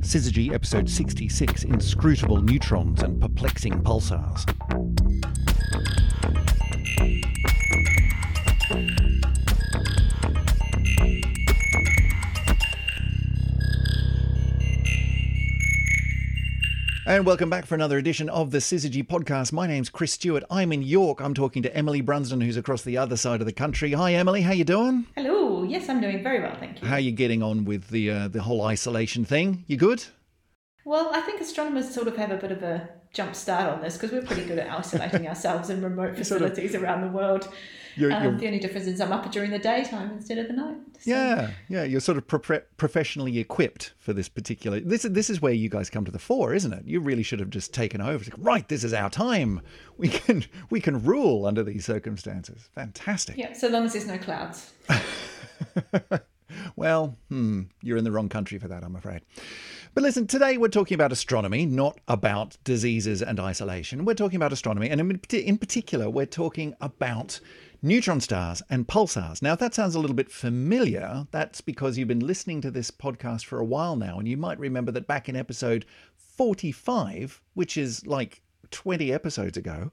Syzygy episode 66, Inscrutable Neutrons and Perplexing Pulsars. And welcome back for another edition of the Syzygy podcast. My name's Chris Stewart. I'm in York. I'm talking to Emily Brunsden, who's across the other side of the country. Hi, Emily. How you doing? Hello. Yes, I'm doing very well, thank you. How are you getting on with the whole isolation thing? You good? Well, I think astronomers sort of have a bit of a jump start on this because we're pretty good at isolating ourselves in remote facilities around the world. You're the only difference is I'm up during the daytime instead of the night. So. Yeah. You're sort of professionally equipped for this particular... This is where you guys come to the fore, isn't it? You really should have just taken over. Like, right, this is our time. We can rule under these circumstances. Fantastic. Yeah, so long as there's no clouds. Well, you're in the wrong country for that, I'm afraid. But listen, today we're talking about astronomy, not about diseases and isolation. We're talking about astronomy, and in particular, we're talking about neutron stars and pulsars. Now, if that sounds a little bit familiar, that's because you've been listening to this podcast for a while now, and you might remember that back in episode 45, which is like 20 episodes ago,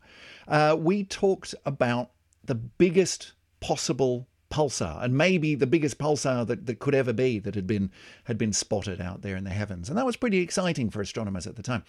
we talked about the biggest possible pulsar, and maybe the biggest pulsar that could ever be that had been spotted out there in the heavens. And that was pretty exciting for astronomers at the time.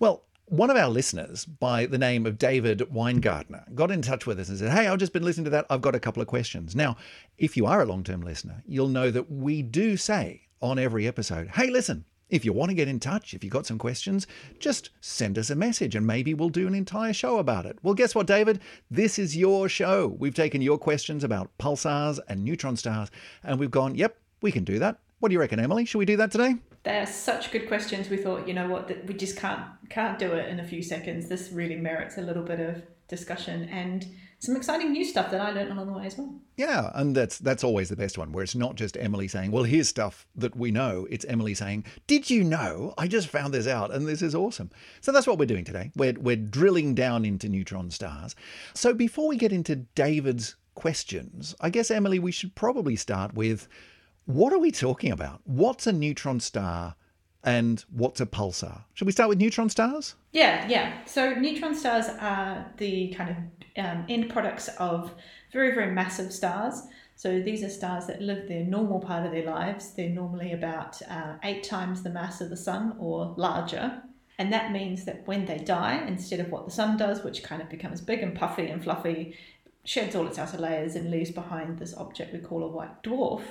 Well, one of our listeners by the name of David Weingartner got in touch with us and said, hey, I've just been listening to that. I've got a couple of questions. Now, if you are a long-term listener, you'll know that we do say on every episode, hey, listen, if you want to get in touch, if you've got some questions, just send us a message and maybe we'll do an entire show about it. Well, guess what, David? This is your show. We've taken your questions about pulsars and neutron stars and we've gone, yep, we can do that. What do you reckon, Emily? Should we do that today? They're such good questions. We thought, you know what, that we just can't do it in a few seconds. This really merits a little bit of discussion and some exciting new stuff that I learned along the way as well. Yeah, and that's always the best one, where it's not just Emily saying, well, here's stuff that we know. It's Emily saying, did you know? I just found this out and this is awesome. So that's what we're doing today. We're drilling down into neutron stars. So before we get into David's questions, I guess, Emily, we should probably start with, what are we talking about? What's a neutron star and what's a pulsar? Should we start with neutron stars? Yeah. So neutron stars are the kind of end products of very, very massive stars. So these are stars that live their normal part of their lives. They're normally about 8 times the mass of the sun or larger. And that means that when they die, instead of what the sun does, which kind of becomes big and puffy and fluffy, sheds all its outer layers and leaves behind this object we call a white dwarf,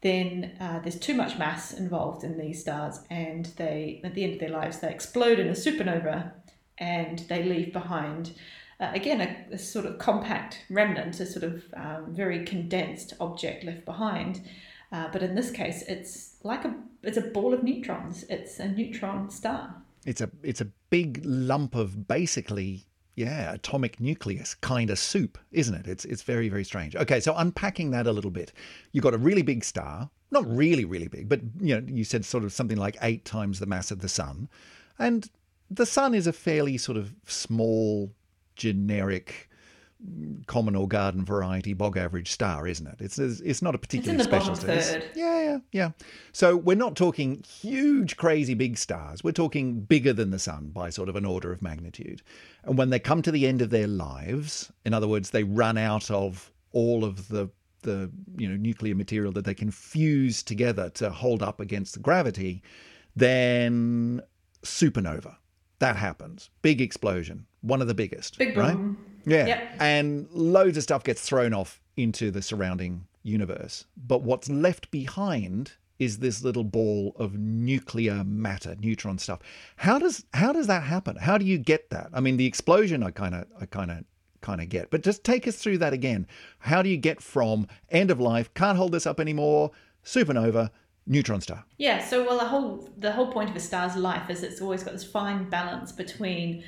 then there's too much mass involved in these stars, and they, at the end of their lives, they explode in a supernova, and they leave behind, again, a sort of compact remnant, a sort of very condensed object left behind. But in this case, it's like it's a ball of neutrons. It's a neutron star. It's a big lump of basically... yeah, atomic nucleus kind of soup, isn't it? It's very, very strange. Okay, so unpacking that a little bit. You've got a really big star, not really, really big, but you know, you said sort of something like 8 times the mass of the sun. And the sun is a fairly sort of small, generic, common or garden variety bog average star, isn't it? It's not a particularly special star. It's in the bottom third. Yeah. So we're not talking huge, crazy big stars. We're talking bigger than the sun by sort of an order of magnitude. And when they come to the end of their lives, in other words, they run out of all of the nuclear material that they can fuse together to hold up against the gravity, then supernova. That happens. Big explosion. One of the biggest. Big boom. Right? Yeah. Yep. And loads of stuff gets thrown off into the surrounding universe. But what's left behind is this little ball of nuclear matter, neutron stuff. How does that happen? How do you get that? I mean, the explosion I kind of get. But just take us through that again. How do you get from end of life, can't hold this up anymore, supernova, neutron star? Yeah, so well the whole point of a star's life is it's always got this fine balance between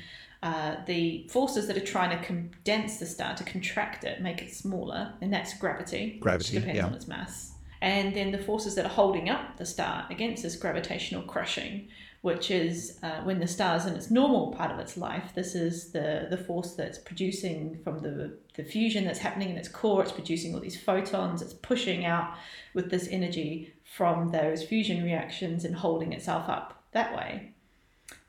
the forces that are trying to condense the star, to contract it, make it smaller, and that's gravity, which depends on its mass. And then the forces that are holding up the star against this gravitational crushing, which is when the star's in its normal part of its life. This is the force that's producing from the fusion that's happening in its core. It's producing all these photons. It's pushing out with this energy from those fusion reactions and holding itself up that way.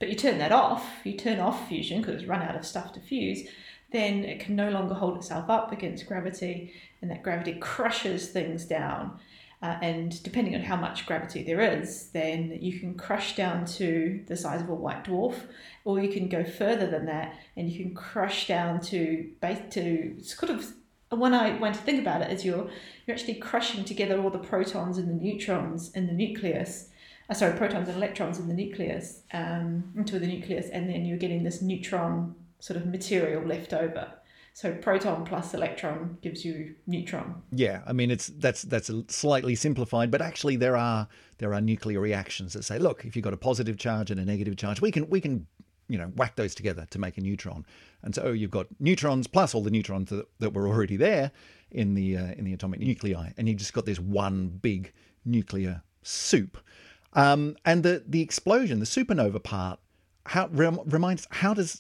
But you turn that off, you turn off fusion because it's run out of stuff to fuse, then it can no longer hold itself up against gravity, and that gravity crushes things down. And depending on how much gravity there is, then you can crush down to the size of a white dwarf, or you can go further than that and you can crush down to it's kind of one way to think about it is you're actually crushing together all the protons and the neutrons in the nucleus, protons and electrons in the nucleus into the nucleus, and then you're getting this neutron sort of material left over. So proton plus electron gives you neutron. Yeah, I mean that's slightly simplified, but actually there are nuclear reactions that say, look, if you've got a positive charge and a negative charge, we can whack those together to make a neutron. And so you've got neutrons plus all the neutrons that were already there in the atomic nuclei, and you've just got this one big nuclear soup. And the explosion, the supernova part, how does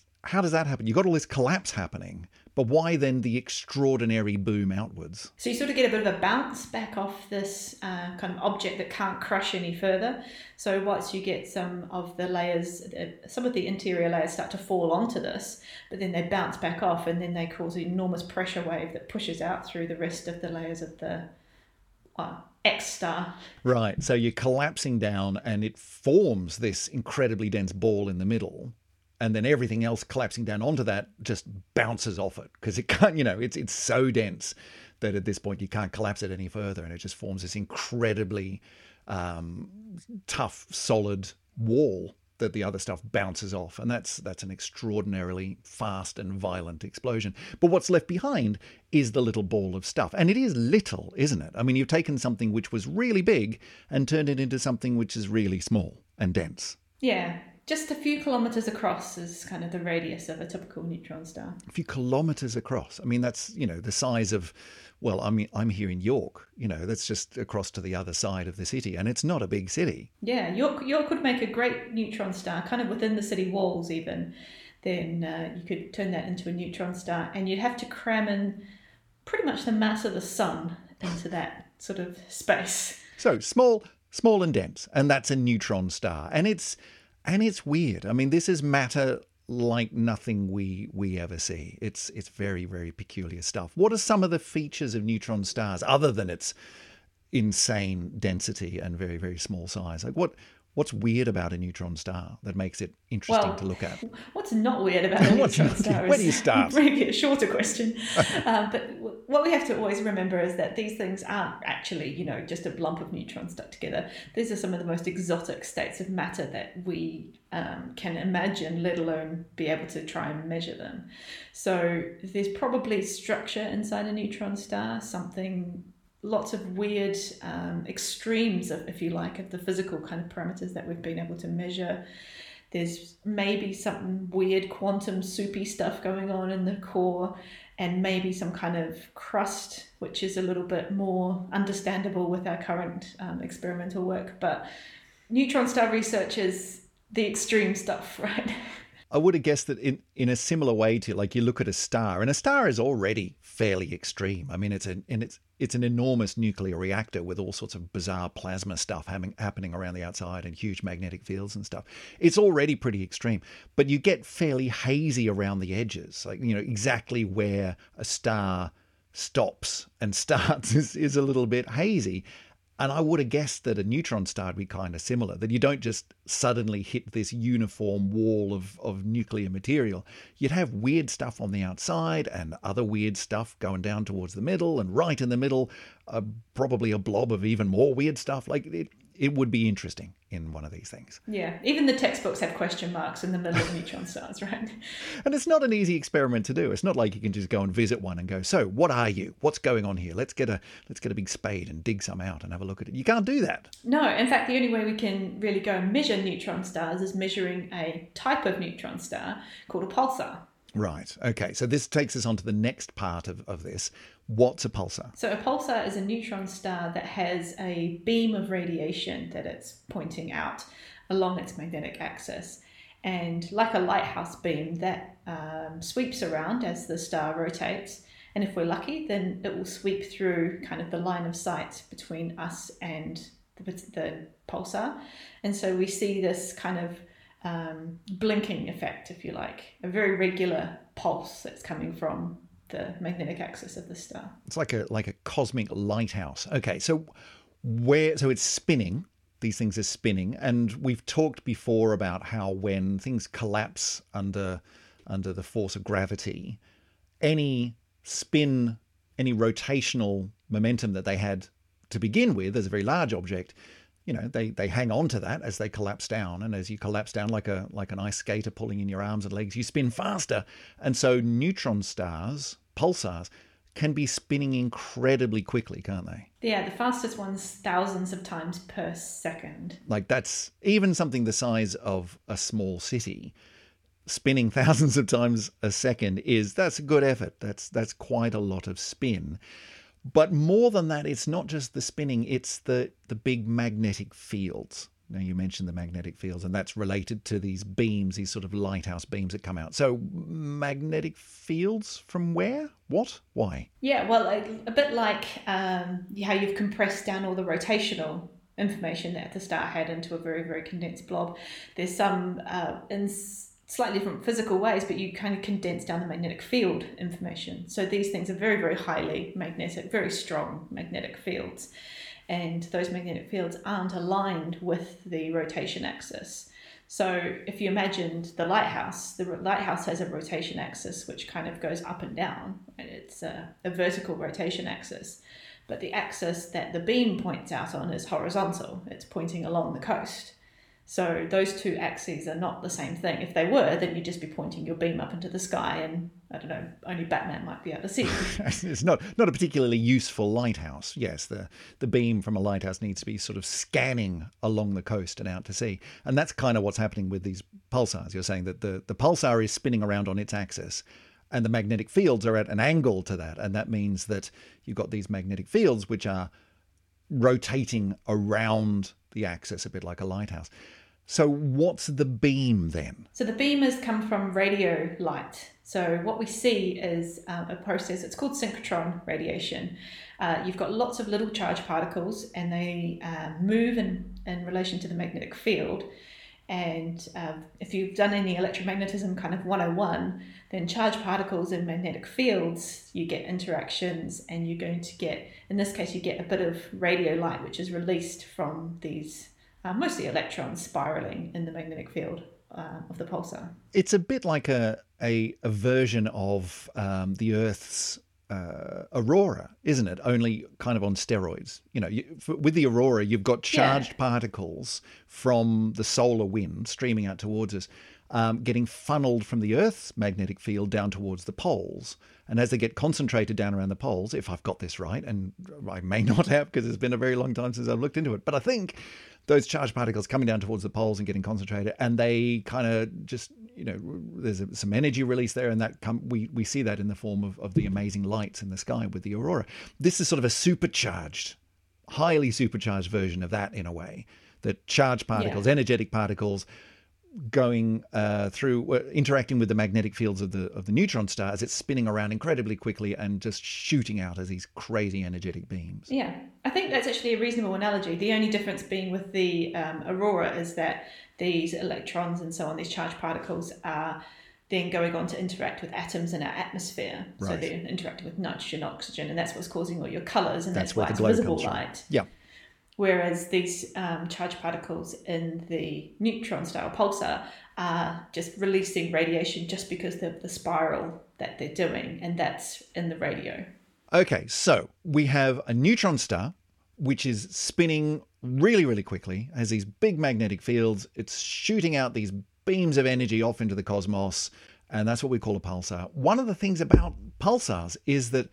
that happen? You've got all this collapse happening. But why then the extraordinary boom outwards? So you sort of get a bit of a bounce back off this kind of object that can't crush any further. So once you get some of the layers, some of the interior layers start to fall onto this, but then they bounce back off and then they cause an enormous pressure wave that pushes out through the rest of the layers of the X star. Right, so you're collapsing down and it forms this incredibly dense ball in the middle. And then everything else collapsing down onto that just bounces off it because it can't, it's so dense that at this point you can't collapse it any further, and it just forms this incredibly tough, solid wall that the other stuff bounces off. And that's an extraordinarily fast and violent explosion. But what's left behind is the little ball of stuff. And it is little, isn't it? I mean, you've taken something which was really big and turned it into something which is really small and dense. Yeah. Just a few kilometres across is kind of the radius of a typical neutron star. A few kilometres across. I mean, that's, the size of, well, I mean, I'm here in York, that's just across to the other side of the city. And it's not a big city. Yeah, York would make a great neutron star, kind of within the city walls even. Then you could turn that into a neutron star, and you'd have to cram in pretty much the mass of the sun into that sort of space. So small and dense, and that's a neutron star. And it's weird. I mean, this is matter like nothing we ever see. It's very, very peculiar stuff. What are some of the features of neutron stars other than its insane density and very, very small size? Like what's weird about a neutron star that makes it interesting to look at? What's not weird about a neutron star is, where do you start? Maybe a shorter question. But what we have to always remember is that these things aren't actually, just a lump of neutrons stuck together. These are some of the most exotic states of matter that we can imagine, let alone be able to try and measure them. So there's probably structure inside a neutron star, lots of weird extremes of, if you like, of the physical kind of parameters that we've been able to measure. There's maybe some weird quantum soupy stuff going on in the core, and maybe some kind of crust, which is a little bit more understandable with our current experimental work. But neutron star research is the extreme stuff, right? I would have guessed that in a similar way to, like, you look at a star, and a star is already fairly extreme. I mean, it's an enormous nuclear reactor with all sorts of bizarre plasma stuff happening around the outside and huge magnetic fields and stuff. It's already pretty extreme, but you get fairly hazy around the edges. Like, exactly where a star stops and starts is a little bit hazy. And I would have guessed that a neutron star would be kind of similar, that you don't just suddenly hit this uniform wall of nuclear material. You'd have weird stuff on the outside and other weird stuff going down towards the middle, and right in the middle, probably a blob of even more weird stuff. Like, it would be interesting in one of these things. Yeah, even the textbooks have question marks in the middle of neutron stars, right? And it's not an easy experiment to do. It's not like you can just go and visit one and go, so what are you? What's going on here? Let's get a big spade and dig some out and have a look at it. You can't do that. No, in fact, the only way we can really go and measure neutron stars is measuring a type of neutron star called a pulsar. Right. Okay. So this takes us on to the next part of this. What's a pulsar? So a pulsar is a neutron star that has a beam of radiation that it's pointing out. along its magnetic axis. And like a lighthouse beam, that sweeps around as the star rotates. And if we're lucky, then it will sweep through kind of the line of sight between us and the pulsar. And so we see this kind of blinking effect, if you like, a very regular pulse that's coming from the magnetic axis of the star. It's like a cosmic lighthouse. Okay, so it's spinning. These things are spinning, and we've talked before about how when things collapse under the force of gravity, any spin, any rotational momentum that they had to begin with as a very large object, you know, they hang on to that as they collapse down. And as you collapse down like an ice skater pulling in your arms and legs, you spin faster. And so neutron stars, pulsars, can be spinning incredibly quickly, can't they? Yeah, the fastest one's thousands of times per second. Like, that's even something the size of a small city. Spinning thousands of times a second that's a good effort. That's quite a lot of spin. But more than that, it's not just the spinning, it's the big magnetic fields. Now, you mentioned the magnetic fields, and that's related to these beams, these sort of lighthouse beams that come out. So magnetic fields from where? What? Why? Yeah, well, a bit like how you've compressed down all the rotational information that the star had into a very, very condensed blob. There's some in slightly different physical ways, but you kind of condense down the magnetic field information. So these things are very, very highly magnetic, very strong magnetic fields. And those magnetic fields aren't aligned with the rotation axis. So if you imagined the lighthouse has a rotation axis which kind of goes up and down, and it's a vertical rotation axis. But the axis that the beam points out on is horizontal. It's pointing along the coast. So those two axes are not the same thing. If they were, then you'd just be pointing your beam up into the sky, and I don't know, only Batman might be able to see it. It's not a particularly useful lighthouse. Yes, the beam from a lighthouse needs to be sort of scanning along the coast and out to sea. And that's kind of what's happening with these pulsars. You're saying that the pulsar is spinning around on its axis, and the magnetic fields are at an angle to that. And that means that you've got these magnetic fields which are rotating around the axis, a bit like a lighthouse. So what's the beam then? So the beam has come from radio light. So what we see is a process, it's called synchrotron radiation. You've got lots of little charged particles, and they move in relation to the magnetic field. And if you've done any electromagnetism kind of 101, then charged particles and magnetic fields, you get interactions, and you're going to get, in this case, you get a bit of radio light, which is released from these mostly electrons spiraling in the magnetic field of the pulsar. It's a bit like a version of the Earth's aurora, isn't it? Only kind of on steroids. You know, with the aurora, you've got charged particles from the solar wind streaming out towards us, getting funneled from the Earth's magnetic field down towards the poles. And as they get concentrated down around the poles, if I've got this right, and I may not have because it's been a very long time since I've looked into it, but I think those charged particles coming down towards the poles and getting concentrated, and they kind of just, you know, there's some energy release there, and that we see that in the form of the amazing lights in the sky with the aurora. This is sort of a supercharged, highly supercharged version of that in a way, that charged particles, energetic particles, going through, interacting with the magnetic fields of the neutron stars. It's spinning around incredibly quickly and just shooting out as these crazy energetic beams. Yeah, I think that's actually a reasonable analogy. The only difference being with the aurora is that these electrons and so on, these charged particles, are then going on to interact with atoms in our atmosphere. Right. So they're interacting with nitrogen, oxygen, and that's what's causing all your colours, and that's why it's visible light. Yeah. Whereas these charged particles in the neutron star pulsar are just releasing radiation just because of the spiral that they're doing, and that's in the radio. Okay, so we have a neutron star which is spinning really, really quickly, has these big magnetic fields. It's shooting out these beams of energy off into the cosmos, and that's what we call a pulsar. One of the things about pulsars is that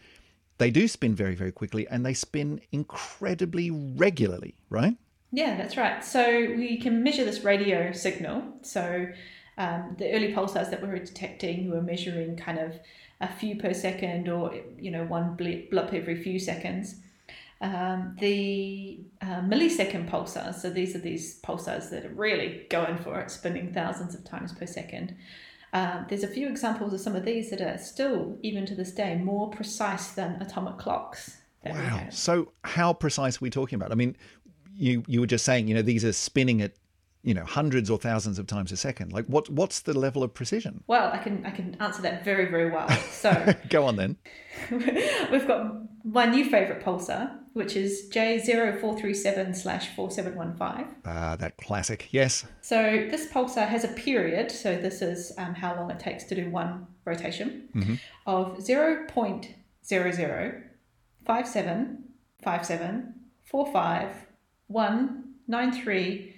they do spin very, very quickly, and they spin incredibly regularly, right? Yeah, that's right. So we can measure this radio signal. So the early pulsars that we were detecting, we were measuring kind of a few per second, or, you know, one blip every few seconds. The millisecond pulsars, so these are these pulsars that are really going for it, spinning thousands of times per second. There's a few examples of some of these that are still, even to this day, more precise than atomic clocks. Wow. So how precise are we talking about? I mean, you were just saying, these are spinning at, hundreds or thousands of times a second. Like what's the level of precision? Well, I can answer that very, very well. So go on then. We've got my new favorite pulsar, which is J0437/4715. That classic, yes. So this pulsar has a period, so this is how long it takes to do one rotation, of 0.005757451936712637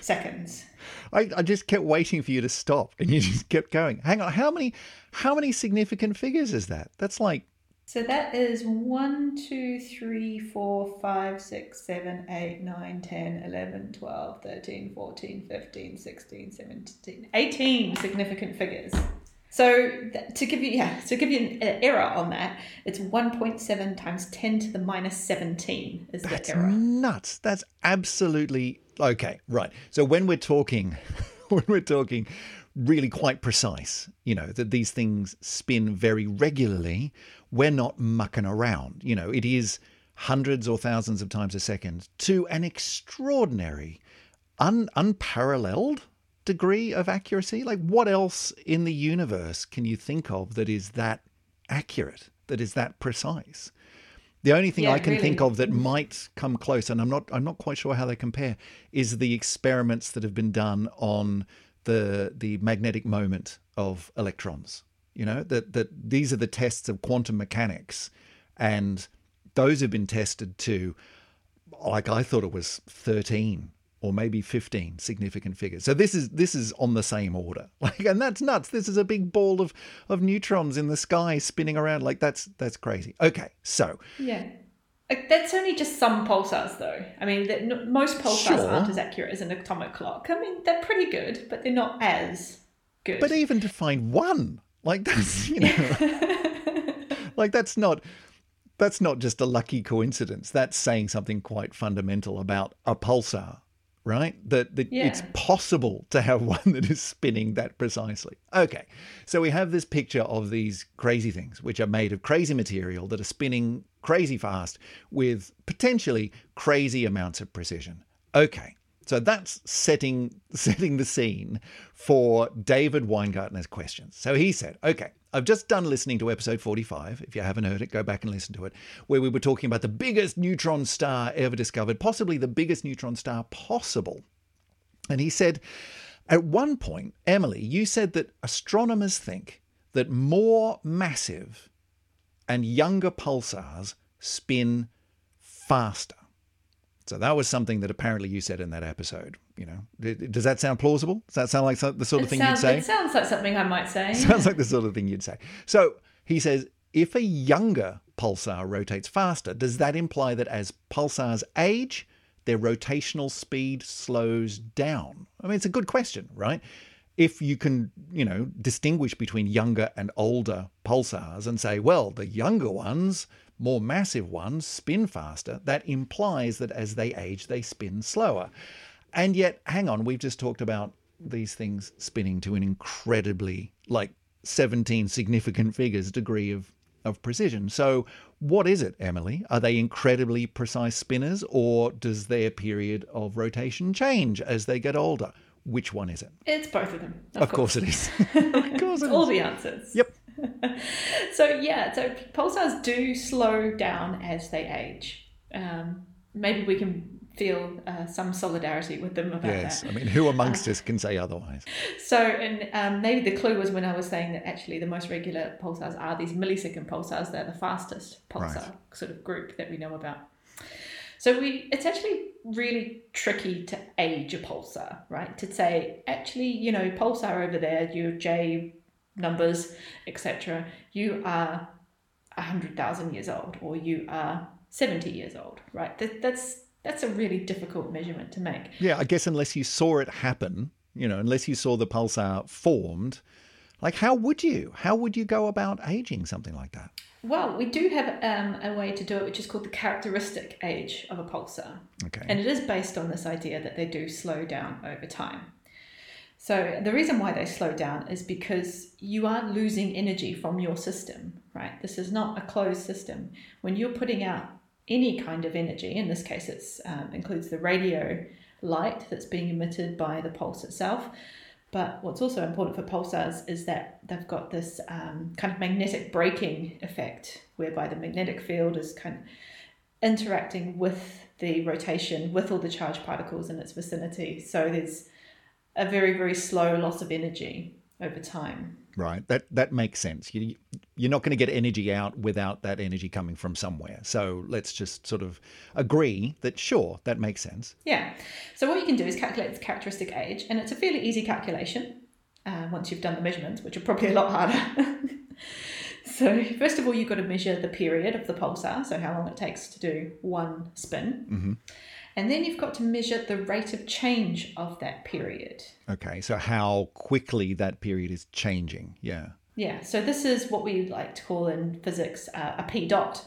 seconds. I just kept waiting for you to stop, and you just kept going. Hang on, how many significant figures is that? That's like... So that is 1, 2, 3, 4, 5, 6, 7, 8, 9, 10, 11, 12, 13, 14, 15, 16, 17, 18 significant figures. So to give you an error on that, it's 1.7 times 10 to the minus 17 is the error. That's nuts. That's absolutely okay. Right. So when we're talking, really quite precise, that these things spin very regularly, we're not mucking around. It is hundreds or thousands of times a second to an extraordinary, unparalleled degree of accuracy. Like, what else in the universe can you think of that is that accurate, that is that precise? The only thing I can think of that might come close, and I'm not quite sure how they compare, is the experiments that have been done on the magnetic moment of electrons. That these are the tests of quantum mechanics, and those have been tested to, like, I thought it was 13 or maybe 15 significant figures. So this is on the same order. And that's nuts. This is a big ball of neutrons in the sky spinning around. That's crazy. Okay, so yeah, that's only just some pulsars, though. I mean, most pulsars aren't as accurate as an atomic clock. I mean, they're pretty good, but they're not as good. But even to find one, that's that's not just a lucky coincidence. That's saying something quite fundamental about a pulsar. Right? It's possible to have one that is spinning that precisely. Okay, so we have this picture of these crazy things, which are made of crazy material that are spinning crazy fast with potentially crazy amounts of precision. Okay, so that's setting the scene for David Weingartner's questions. So he said, okay, I've just done listening to episode 45. If you haven't heard it, go back and listen to it, where we were talking about the biggest neutron star ever discovered, possibly the biggest neutron star possible. And he said, at one point, Emily, you said that astronomers think that more massive and younger pulsars spin faster. So that was something that apparently you said in that episode. Does that sound plausible? Does that sound like the sort of thing you'd say? It sounds like something I might say. Sounds like the sort of thing you'd say. So he says, if a younger pulsar rotates faster, does that imply that as pulsars age, their rotational speed slows down? I mean, it's a good question, right? If you can, distinguish between younger and older pulsars and say, well, the younger ones, more massive ones, spin faster, that implies that as they age, they spin slower. And yet, hang on, we've just talked about these things spinning to an incredibly, 17 significant figures degree of precision. So what is it, Emily? Are they incredibly precise spinners, or does their period of rotation change as they get older? Which one is it? It's both of them. Of course it is. Of course it is. All the answers. Yep. So pulsars do slow down as they age. Maybe we can feel some solidarity with them about that. Yes, I mean, who amongst us can say otherwise? So, and maybe the clue was when I was saying that actually the most regular pulsars are these millisecond pulsars. They're the fastest pulsar sort of group that we know about. So it's actually really tricky to age a pulsar, right? To say, actually, pulsar over there, your J numbers, etc., you are 100,000 years old, or you are 70 years old, right? That's a really difficult measurement to make. Yeah, I guess unless you saw it happen, unless you saw the pulsar formed, Like, how would you go about aging something like that? Well, we do have a way to do it, which is called the characteristic age of a pulsar. Okay. And it is based on this idea that they do slow down over time. So the reason why they slow down is because you are losing energy from your system, right? This is not a closed system. When you're putting out any kind of energy, in this case it includes the radio light that's being emitted by the pulse itself, but what's also important for pulsars is that they've got this kind of magnetic braking effect, whereby the magnetic field is kind of interacting with the rotation, with all the charged particles in its vicinity. So there's a very, very slow loss of energy over time. Right. That makes sense. You're not going to get energy out without that energy coming from somewhere. So let's just sort of agree that, sure, that makes sense. Yeah. So what you can do is calculate the characteristic age, and it's a fairly easy calculation once you've done the measurements, which are probably a lot harder. So first of all, you've got to measure the period of the pulsar, so how long it takes to do one spin. Mm-hmm. And then you've got to measure the rate of change of that period. Okay, so how quickly that period is changing, yeah. Yeah, so this is what we like to call in physics a P-dot,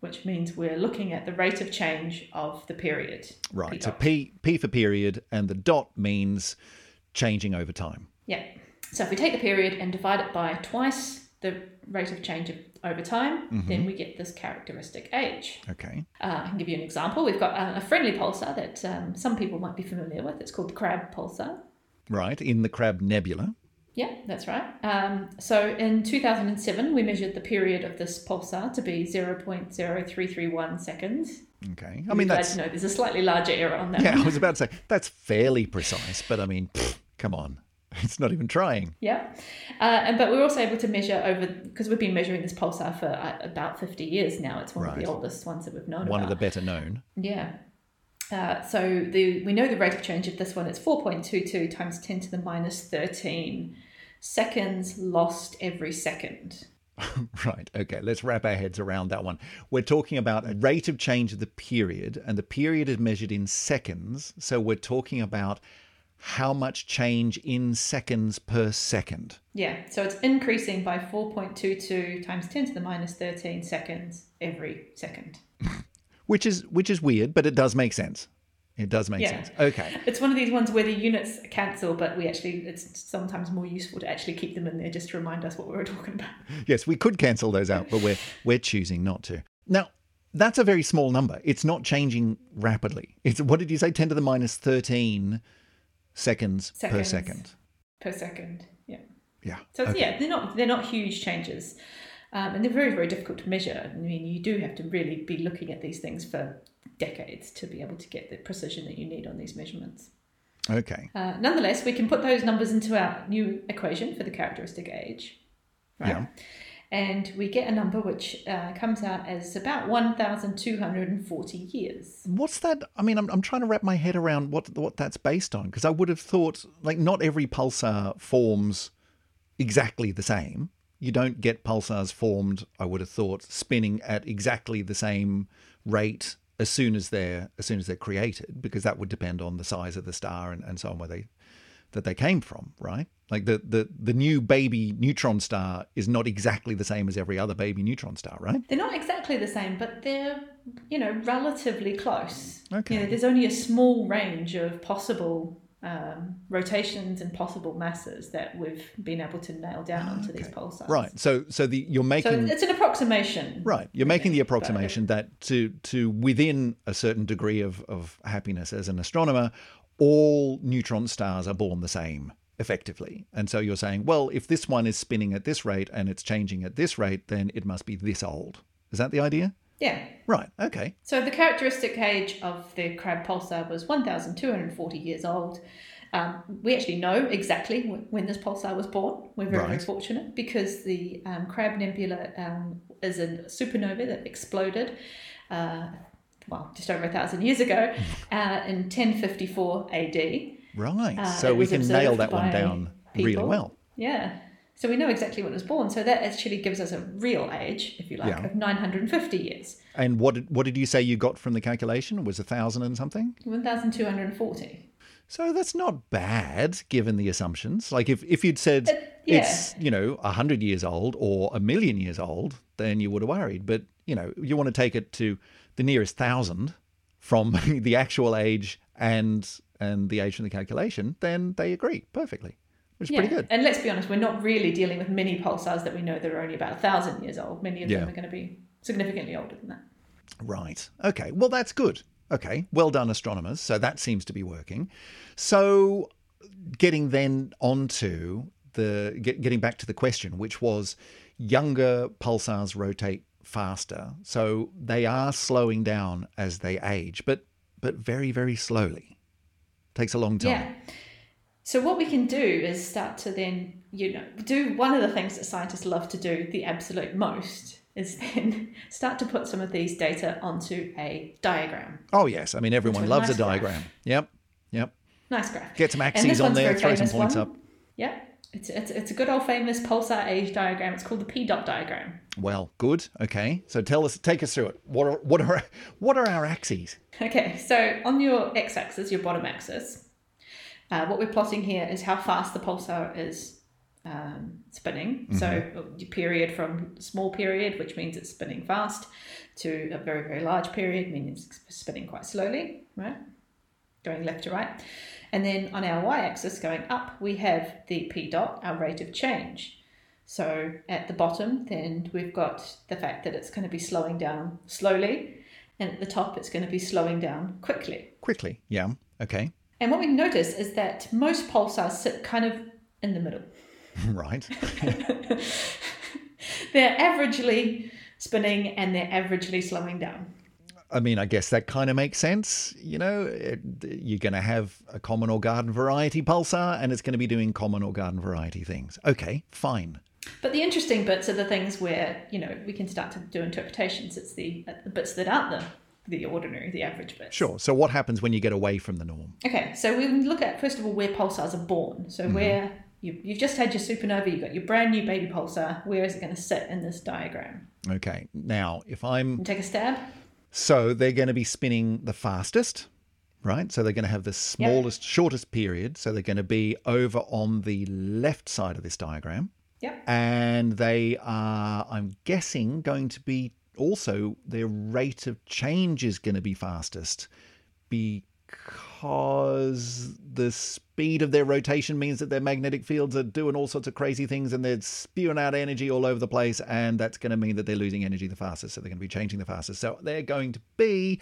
which means we're looking at the rate of change of the period. Right, P-dot. So P for period, and the dot means changing over time. Yeah, so if we take the period and divide it by twice the rate of change over time, mm-hmm. then we get this characteristic age. Okay. I can give you an example. We've got a friendly pulsar that some people might be familiar with. It's called the Crab Pulsar. Right, in the Crab Nebula. Yeah, that's right. So in 2007, we measured the period of this pulsar to be 0.0331 seconds. Okay. I mean, that's... No, there's a slightly larger error on that. Yeah, I was about to say, that's fairly precise, but I mean, come on. It's not even trying. Yeah. But we're also able to measure over, because we've been measuring this pulsar for about 50 years now. It's one of the oldest ones that we've known about. One of the better known. Yeah. We know the rate of change of this one. It's 4.22 times 10 to the minus 13 seconds lost every second. Right. Okay. Let's wrap our heads around that one. We're talking about a rate of change of the period, and the period is measured in seconds. So we're talking about how much change in seconds per second. Yeah, so it's increasing by 4.22 times 10 to the minus 13 seconds every second. which is weird, but it does make sense. It does make sense. Okay. It's one of these ones where the units cancel, but it's sometimes more useful to actually keep them in there just to remind us what we were talking about. Yes, we could cancel those out, but we're choosing not to. Now, that's a very small number. It's not changing rapidly. It's, what did you say, 10 to the minus 13 seconds per second. Per second, yeah. Yeah. So it's, they're not huge changes, and they're very, very difficult to measure. I mean, you do have to really be looking at these things for decades to be able to get the precision that you need on these measurements. Okay. Nonetheless, we can put those numbers into our new equation for the characteristic age, right? Yeah. And we get a number which comes out as about 1,240 years. What's that? I mean, I'm trying to wrap my head around what that's based on, because I would have thought, like, not every pulsar forms exactly the same. You don't get pulsars formed, I would have thought, spinning at exactly the same rate as soon as they're created, because that would depend on the size of the star and so on where they came from, right? Like the new baby neutron star is not exactly the same as every other baby neutron star, right? They're not exactly the same, but they're, relatively close. Okay. There's only a small range of possible rotations and possible masses that we've been able to nail down onto these pulsars. Right. So it's an approximation. Right. You're making the approximation that to within a certain degree of happiness as an astronomer, all neutron stars are born the same, effectively. And so you're saying, well, if this one is spinning at this rate and it's changing at this rate, then it must be this old. Is that the idea? Yeah. Right, okay. So the characteristic age of the Crab Pulsar was 1,240 years old. We actually know exactly when this pulsar was born. We're very fortunate, because the Crab Nebula is a supernova that exploded just over 1,000 years ago, in 1054 AD. Right, so we can nail that one down really well. Yeah, so we know exactly when it was born. So that actually gives us a real age, if you like, of 950 years. And what did you say you got from the calculation? It was 1,000 and something? 1,240. So that's not bad, given the assumptions. Like if you'd said it's, 100 years old or 1,000,000 years old, then you would have worried. But, you want to take it to the nearest 1,000 from the actual age and the age from the calculation, then they agree perfectly, which is pretty good. And let's be honest, we're not really dealing with mini pulsars that we know that are only about 1,000 years old. Many of them are going to be significantly older than that. Right. Okay. Well, that's good. Okay, well done, astronomers. So that seems to be working. So getting then onto getting back to the question, which was younger pulsars rotate faster. So they are slowing down as they age, but very, very slowly. Takes a long time. Yeah. So what we can do is start to then, do one of the things that scientists love to do the absolute most is then start to put some of these data onto a diagram. Oh, yes. I mean, everyone loves a diagram. Yep. Nice graph. Get some axes on there, throw some points up. Yep. It's a good old famous pulsar age diagram. It's called the P-dot diagram. Well, good. Okay. So take us through it. What are our axes? Okay. So on your x-axis, your bottom axis, what we're plotting here is how fast the pulsar is spinning. Mm-hmm. So your period from small period, which means it's spinning fast, to a very, very large period, meaning it's spinning quite slowly, right? Going left to right. And then on our y-axis going up, we have the p-dot, our rate of change. So at the bottom, then we've got the fact that it's going to be slowing down slowly. And at the top, it's going to be slowing down quickly. Quickly, yeah. Okay. And what we notice is that most pulsars sit kind of in the middle. Right. They're averagely spinning and they're averagely slowing down. I mean, I guess that kind of makes sense. You're going to have a common or garden variety pulsar and it's going to be doing common or garden variety things. Okay, fine. But the interesting bits are the things where, we can start to do interpretations. It's the bits that aren't the ordinary, the average bits. Sure. So what happens when you get away from the norm? Okay, so we look at, first of all, where pulsars are born. So where... You've just had your supernova, you've got your brand new baby pulsar. Where is it going to sit in this diagram? Okay, now if I'm... Take a stab. So they're going to be spinning the fastest, right? So they're going to have the smallest, shortest period. So they're going to be over on the left side of this diagram. Yep. And they are, I'm guessing, going to be also their rate of change is going to be fastest because the speed of their rotation means that their magnetic fields are doing all sorts of crazy things and they're spewing out energy all over the place, and that's going to mean that they're losing energy the fastest, so they're going to be changing the fastest. So they're going to be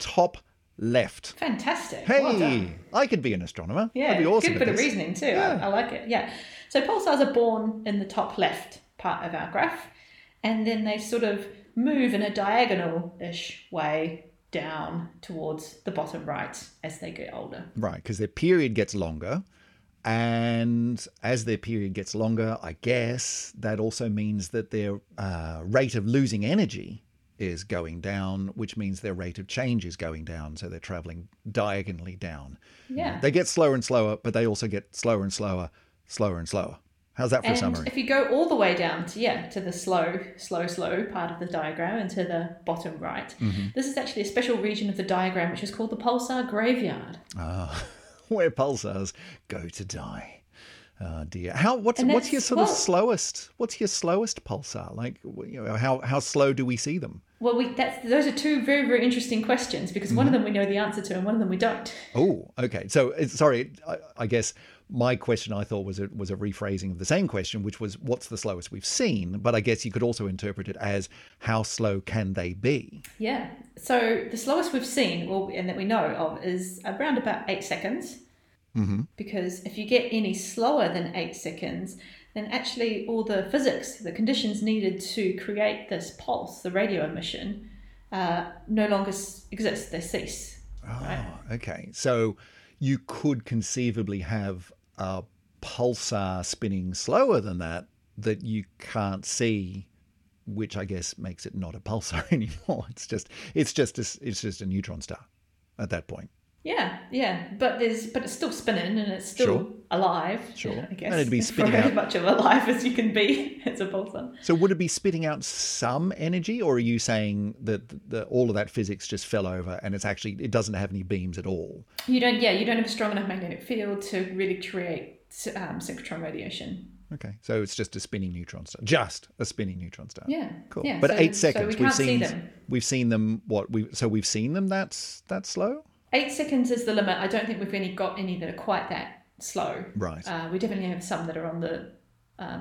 top left. Fantastic. Hey, well, I could be an astronomer. Yeah, that'd be awesome. Good bit of reasoning too. Yeah. I like it. Yeah. So pulsars are born in the top left part of our graph, and then they sort of move in a diagonal-ish way down towards the bottom right as they get older. Right, because their period gets longer. And as their period gets longer, I guess that also means that their rate of losing energy is going down, which means their rate of change is going down. So they're traveling diagonally down. Yeah. They get slower and slower, but they also get slower and slower, slower and slower. How's that for a summary? If you go all the way down to the slow part of the diagram and to the bottom right, this is actually a special region of the diagram which is called the pulsar graveyard. Ah, where pulsars go to die. Oh dear. What's your slowest? What's your slowest pulsar? Like, how slow do we see them? Well, those are two very, very interesting questions because one of them we know the answer to and one of them we don't. Oh, okay. So, sorry, I guess my question I thought was a rephrasing of the same question, which was what's the slowest we've seen? But I guess you could also interpret it as how slow can they be? Yeah. So the slowest we've seen, and that we know of, is around about 8 seconds. Mm-hmm. Because if you get any slower than 8 seconds, then actually all the physics, the conditions needed to create this pulse, the radio emission, no longer exist. They cease. Oh, right? Okay. So you could conceivably have a pulsar spinning slower than that you can't see, which I guess makes it not a pulsar anymore. It's just a neutron star at that point. Yeah, but it's still spinning and it's still alive. Sure, I guess. And it'd be spitting out as much of alive as you can be as a pulsar. So would it be spitting out some energy, or are you saying that all of that physics just fell over and it doesn't have any beams at all? You don't have a strong enough magnetic field to really create synchrotron radiation. Okay, so it's just a spinning neutron star. Yeah, cool. Yeah, but 8 seconds. So we can't see them. We've seen them. We've seen them. That's slow. 8 seconds is the limit. I don't think we've got any that are quite that slow. Right. We definitely have some that are on the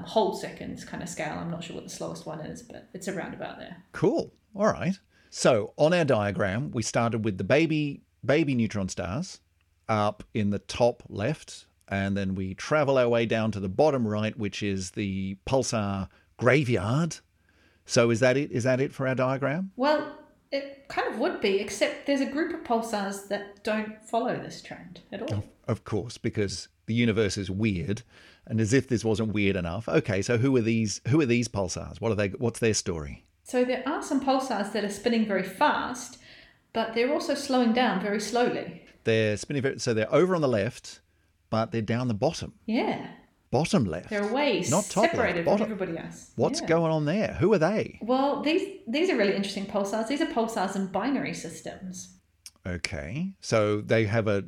whole seconds kind of scale. I'm not sure what the slowest one is, but it's around about there. Cool. All right. So on our diagram, we started with the baby neutron stars up in the top left, and then we travel our way down to the bottom right, which is the pulsar graveyard. So is that it? Is that it for our diagram? Well, it kind of would be, except there's a group of pulsars that don't follow this trend at all. Of course, because the universe is weird, and as if this wasn't weird enough. Okay, so who are these pulsars? What's their story? So there are some pulsars that are spinning very fast, but they're also slowing down very slowly. They're spinning so they're over on the left, but they're down the bottom. Yeah. Bottom left. They're away, not top separated left, from everybody else. What's going on there? Who are they? Well, these are really interesting pulsars. These are pulsars in binary systems. Okay, so they have a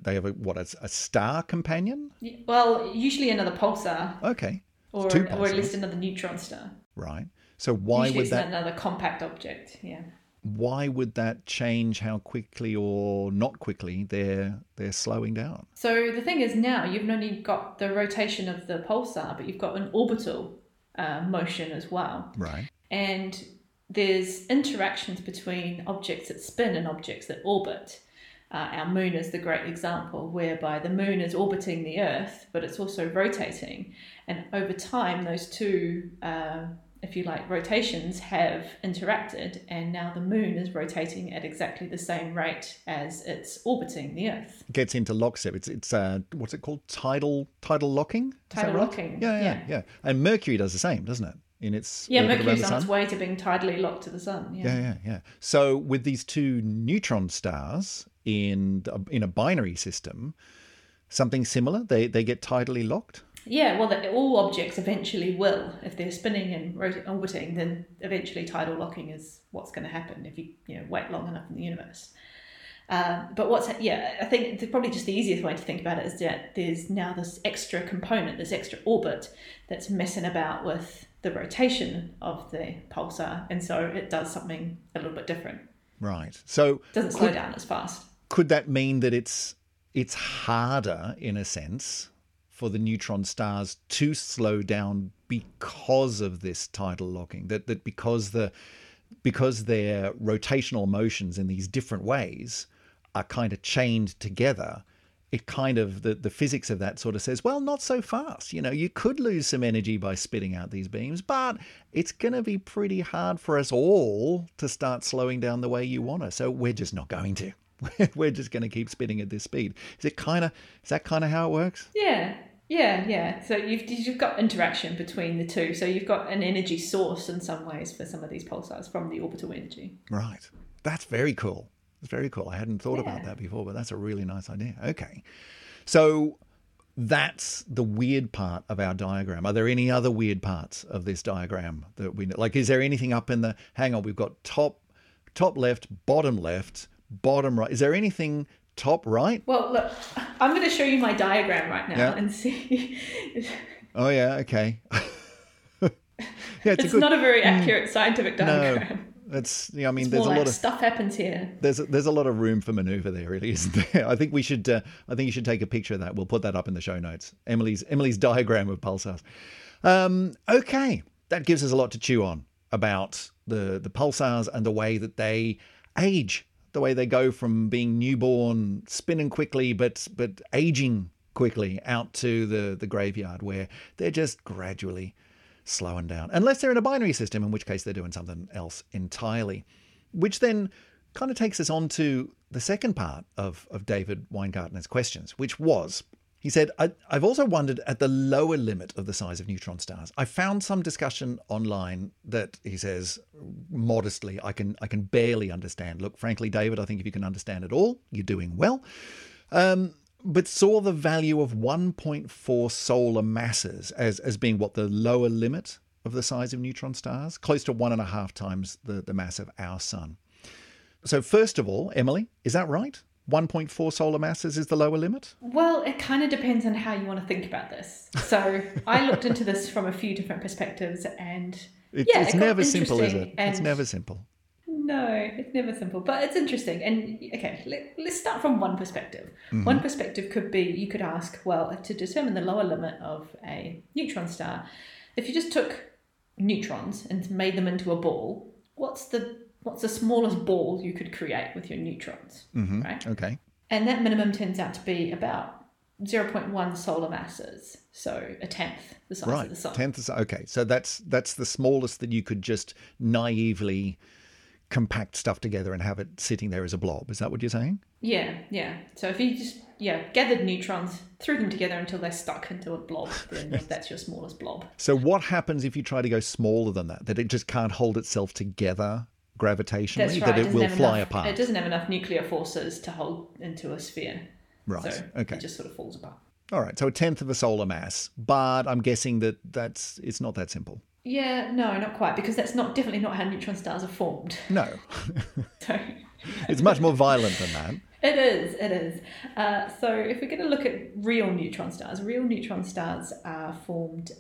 star companion? Well, usually another pulsar. Okay, or at least another neutron star. Right. So why usually would that? Another compact object. Yeah. Why would that change how quickly or not quickly they're slowing down? So the thing is, now you've not only got the rotation of the pulsar, but you've got an orbital motion as well. Right. And there's interactions between objects that spin and objects that orbit. Our moon is the great example, whereby the moon is orbiting the Earth, but it's also rotating. And over time, those two if you like, rotations have interacted, and now the moon is rotating at exactly the same rate as it's orbiting the Earth. It gets into lockstep. It's what's it called? Tidal locking? Tidal locking. Right? Yeah. And Mercury does the same, doesn't it? Mercury's on its way to being tidally locked to the sun. Yeah. So with these two neutron stars in a binary system, something similar, they get tidally locked? Yeah, well, all objects eventually will. If they're spinning and orbiting, then eventually tidal locking is what's going to happen if you wait long enough in the universe. But I think probably just the easiest way to think about it is that there's now this extra component, this extra orbit that's messing about with the rotation of the pulsar, and so it does something a little bit different. Right. So it doesn't slow down as fast. Could that mean that it's harder, in a sense, for the neutron stars to slow down because of this tidal locking, because their rotational motions in these different ways are kind of chained together? It kind of, the physics of that sort of says, well, not so fast. You could lose some energy by spitting out these beams, but it's going to be pretty hard for us all to start slowing down the way you want to. So we're just not going to. We're just going to keep spinning at this speed. Is that kind of how it works? Yeah. So you've got interaction between the two. So you've got an energy source in some ways for some of these pulsars from the orbital energy. Right. That's very cool. I hadn't thought about that before, but that's a really nice idea. Okay. So that's the weird part of our diagram. Are there any other weird parts of this diagram that we know? Like, is there anything up in the... Hang on, we've got top left, bottom left, bottom right. Is there anything... top right? Well, look, I'm going to show you my diagram right now and see. Oh, yeah, okay. It's not a very accurate scientific diagram. No, there's a lot of stuff happens here. There's a lot of room for manoeuvre there, really, isn't there? I think we should. I think you should take a picture of that. We'll put that up in the show notes. Emily's diagram of pulsars. Okay, that gives us a lot to chew on about the pulsars and the way that they age. The way they go from being newborn, spinning quickly, but aging quickly, out to the graveyard, where they're just gradually slowing down. Unless they're in a binary system, in which case they're doing something else entirely. Which then kind of takes us on to the second part of David Weingartner's questions, which was, he said, I've also wondered at the lower limit of the size of neutron stars. I found some discussion online that, he says, modestly, I can barely understand. Look, frankly, David, I think if you can understand it all, you're doing well. But saw the value of 1.4 solar masses as being what the lower limit of the size of neutron stars, close to 1.5 times the mass of our sun. So first of all, Emily, is that right? 1.4 solar masses is the lower limit? Well, it kind of depends on how you want to think about this. So I looked into this from a few different perspectives, and it's never simple, is it? It's never simple. No, it's never simple, but it's interesting. And okay, let's start from one perspective. Mm-hmm. One perspective could be, you could ask, well, to determine the lower limit of a neutron star, if you just took neutrons and made them into a ball, what's the smallest ball you could create with your neutrons, mm-hmm. right? Okay. And that minimum turns out to be about 0.1 solar masses, so a tenth the size of the sun. Okay, so that's the smallest that you could just naively compact stuff together and have it sitting there as a blob. Is that what you're saying? Yeah. So if you just gathered neutrons, threw them together until they're stuck into a blob, then that's your smallest blob. So what happens if you try to go smaller than that? That it just can't hold itself together gravitationally? That's right. That it will fly apart? It doesn't have enough nuclear forces to hold into a sphere. Right, so it just sort of falls apart. All right, so a tenth of a solar mass, but I'm guessing it's not that simple. Yeah, no, not quite, because that's definitely not how neutron stars are formed. No. So it's much more violent than that. It is. So if we're going to look at real neutron stars are formed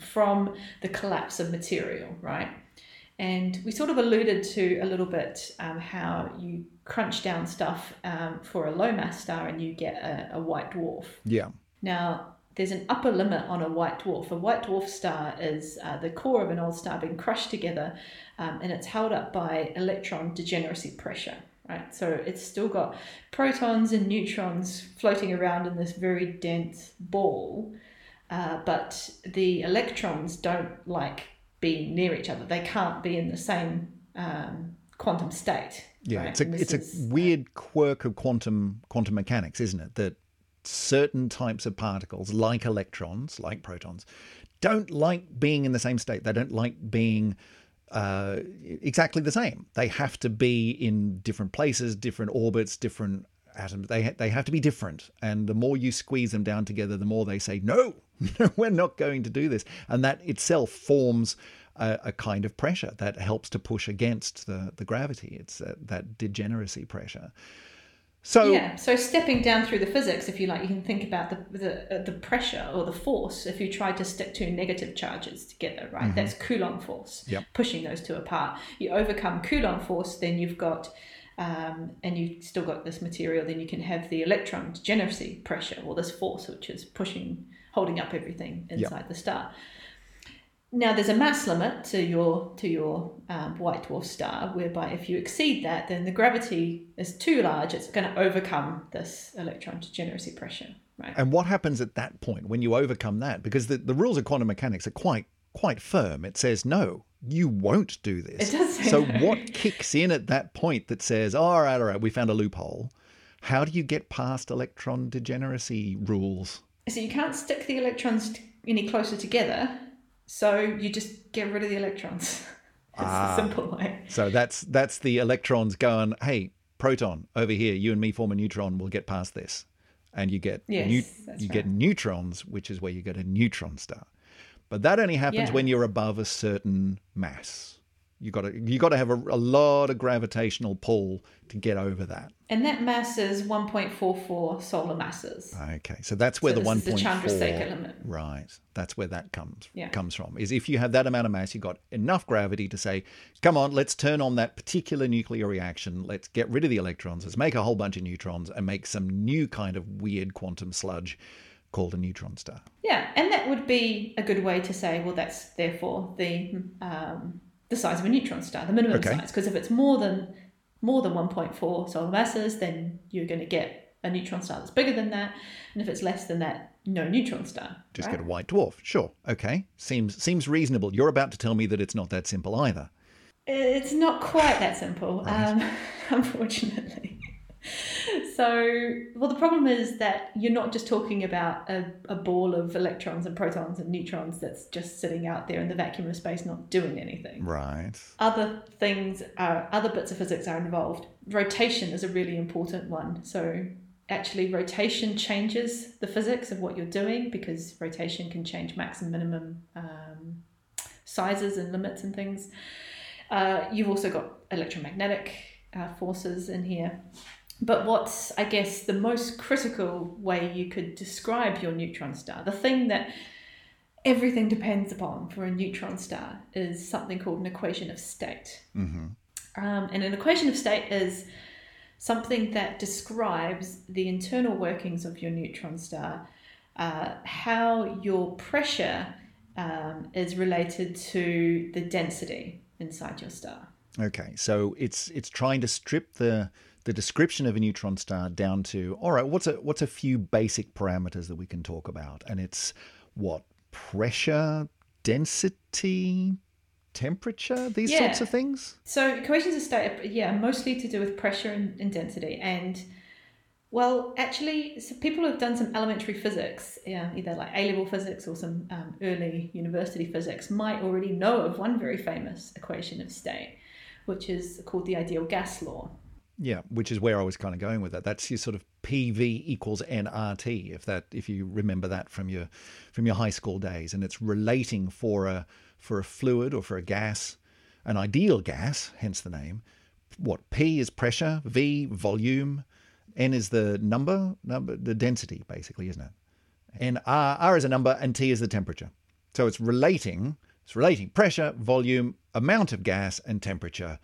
from the collapse of material, right? And we sort of alluded to a little bit how you crunch down stuff for a low mass star and you get a white dwarf. Yeah. Now, there's an upper limit on a white dwarf. A white dwarf star is the core of an old star being crushed together, and it's held up by electron degeneracy pressure, right? So it's still got protons and neutrons floating around in this very dense ball, but the electrons don't be near each other. They can't be in the same quantum state. Yeah, right? It's a weird quirk of quantum mechanics, isn't it? That certain types of particles, like electrons, like protons, don't like being in the same state. They don't like being exactly the same. They have to be in different places, different orbits, different atoms. They have to be different. And the more you squeeze them down together, the more they say, no, we're not going to do this. And that itself forms a kind of pressure that helps to push against the gravity. It's that degeneracy pressure. So so stepping down through the physics, if you like, you can think about the pressure or the force if you try to stick two negative charges together, right? Mm-hmm. That's Coulomb force, pushing those two apart. You overcome Coulomb force, then you've got... and you've still got this material, then you can have the electron degeneracy pressure, or this force which is holding up everything inside the star. Now there's a mass limit to your white dwarf star, whereby if you exceed that, then the gravity is too large. It's going to overcome this electron degeneracy pressure, right? And what happens at that point when you overcome that? Because the rules of quantum mechanics are quite firm. It says no. You won't do this. It does say so no. What kicks in at that point that says, all right, we found a loophole? How do you get past electron degeneracy rules? So you can't stick the electrons any closer together, so you just get rid of the electrons. It's a simple way. So that's the electrons going, hey, proton, over here, you and me form a neutron, we'll get past this. And you get get neutrons, which is where you get a neutron star. But that only happens when you're above a certain mass. You got to have a lot of gravitational pull to get over that. And that mass is 1.44 solar masses. Okay, so that's where the 1.4. This is the Chandrasekhar limit. Right, that's where that comes from. Is if you have that amount of mass, you've got enough gravity to say, come on, let's turn on that particular nuclear reaction. Let's get rid of the electrons. Let's make a whole bunch of neutrons and make some new kind of weird quantum sludge called a neutron star. Yeah, and that would be a good way to say, well, that's therefore the size of a neutron star, the minimum size, because if it's more than 1.4 solar masses, then you're going to get a neutron star that's bigger than that, and if it's less than that, no neutron star. Just get a white dwarf. Sure. Okay. Seems reasonable. You're about to tell me that it's not that simple either. It's not quite that simple, unfortunately. So, well, the problem is that you're not just talking about a ball of electrons and protons and neutrons that's just sitting out there in the vacuum of space not doing anything. Right. Other bits of physics are involved. Rotation is a really important one. So Actually, rotation changes the physics of what you're doing, because rotation can change max and minimum sizes and limits and things. You've also got electromagnetic forces in here. But what's, I guess, the most critical way you could describe your neutron star, the thing that everything depends upon for a neutron star, is something called an equation of state. Mm-hmm. And an equation of state is something that describes the internal workings of your neutron star, how your pressure is related to the density inside your star. Okay, so it's trying to strip the description of a neutron star down to, all right, what's a few basic parameters that we can talk about? And it's what? Pressure, density, temperature, these sorts of things? So equations of state are mostly to do with pressure and density. And, well, actually, so people who have done some elementary physics, either like A-level physics or some early university physics, might already know of one very famous equation of state, which is called the Ideal Gas Law. Yeah, which is where I was kind of going with that. That's your sort of PV equals nRT, if you remember that from your high school days, and it's relating for a fluid or for a gas, an ideal gas, hence the name. What P is pressure, V volume, N is the number, the density basically, isn't it? And R is a number, and T is the temperature. So it's relating pressure, volume, amount of gas, and temperature,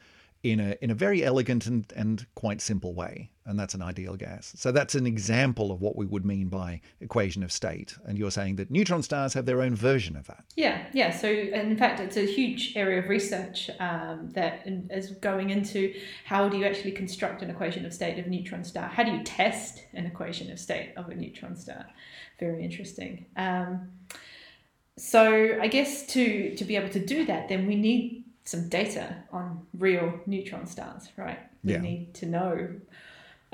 in a very elegant and quite simple way, and that's an ideal gas. So that's an example of what we would mean by equation of state, and you're saying that neutron stars have their own version of that. Yeah. So in fact, it's a huge area of research that is going into how do you actually construct an equation of state of a neutron star? How do you test an equation of state of a neutron star? Very interesting. So I guess to be able to do that, then we need some data on real neutron stars, right? We need to know,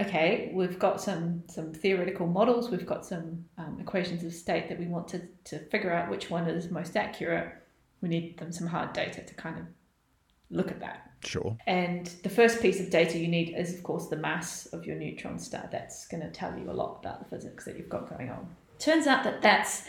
okay, we've got some theoretical models, we've got some equations of state that we want to figure out which one is most accurate. We need some hard data to kind of look at that. Sure. And the first piece of data you need is, of course, the mass of your neutron star. That's going to tell you a lot about the physics that you've got going on. Turns out that's